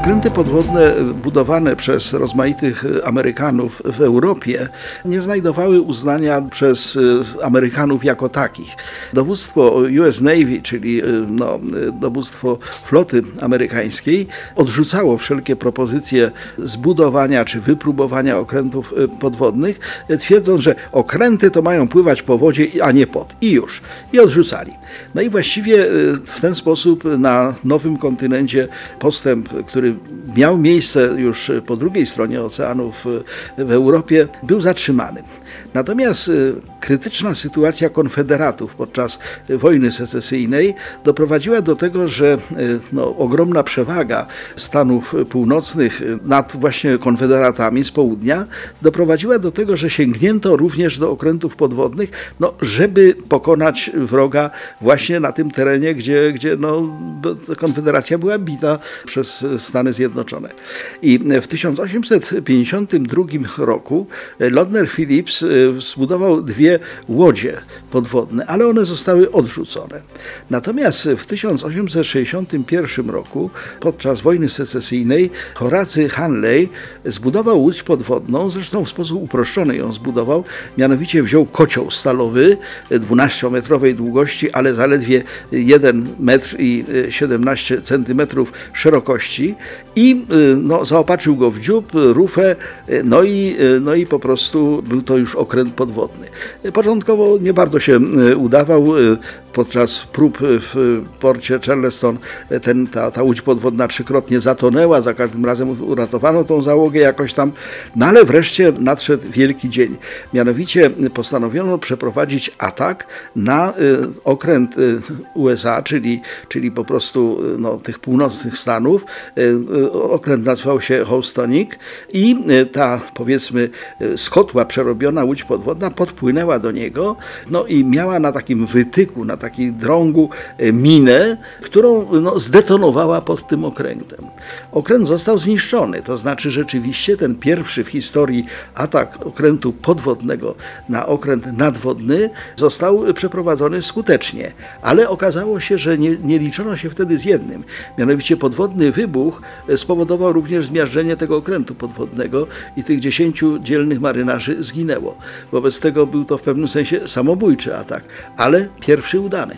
Okręty podwodne budowane przez rozmaitych Amerykanów w Europie nie znajdowały uznania przez Amerykanów jako takich. Dowództwo US Navy, czyli dowództwo floty amerykańskiej, odrzucało wszelkie propozycje zbudowania czy wypróbowania okrętów podwodnych, twierdząc, że okręty to mają pływać po wodzie, a nie pod. I już. I odrzucali. No i właściwie w ten sposób na nowym kontynencie postęp, który miał miejsce już po drugiej stronie oceanów w Europie, był zatrzymany. Natomiast krytyczna sytuacja konfederatów podczas wojny secesyjnej doprowadziła do tego, że ogromna przewaga Stanów Północnych nad właśnie konfederatami z południa doprowadziła do tego, że sięgnięto również do okrętów podwodnych, żeby pokonać wroga właśnie na tym terenie, gdzie konfederacja była bita przez Stany Zjednoczone. I w 1852 roku Lodner Phillips zbudował dwie łodzie podwodne, ale one zostały odrzucone. Natomiast w 1861 roku, podczas wojny secesyjnej, Horacy Hanley zbudował łódź podwodną, zresztą w sposób uproszczony ją zbudował, mianowicie wziął kocioł stalowy 12-metrowej długości, ale zaledwie 1 metr i 17 centymetrów szerokości i zaopatrzył go w dziób, rufę, i po prostu był to już okręt podwodny. Początkowo nie bardzo się udawał. Podczas prób w porcie Charleston ta łódź podwodna trzykrotnie zatonęła, za każdym razem uratowano tą załogę jakoś tam, ale wreszcie nadszedł wielki dzień. Mianowicie postanowiono przeprowadzić atak na okręt USA, czyli po prostu tych północnych Stanów. Okręt nazywał się Housatonic i ta, powiedzmy, z kotła przerobiona łódź podwodna podpłynęła do niego i miała na takim wytyku, na takiej drągu minę, którą zdetonowała pod tym okrętem. Okręt został zniszczony, to znaczy rzeczywiście ten pierwszy w historii atak okrętu podwodnego na okręt nadwodny został przeprowadzony skutecznie, ale okazało się, że nie liczono się wtedy z jednym. Mianowicie podwodny wybuch spowodował również zmiażdżenie tego okrętu podwodnego i tych 10 dzielnych marynarzy zginęło. Wobec tego był to w pewnym sensie samobójczy atak, ale pierwszy udany.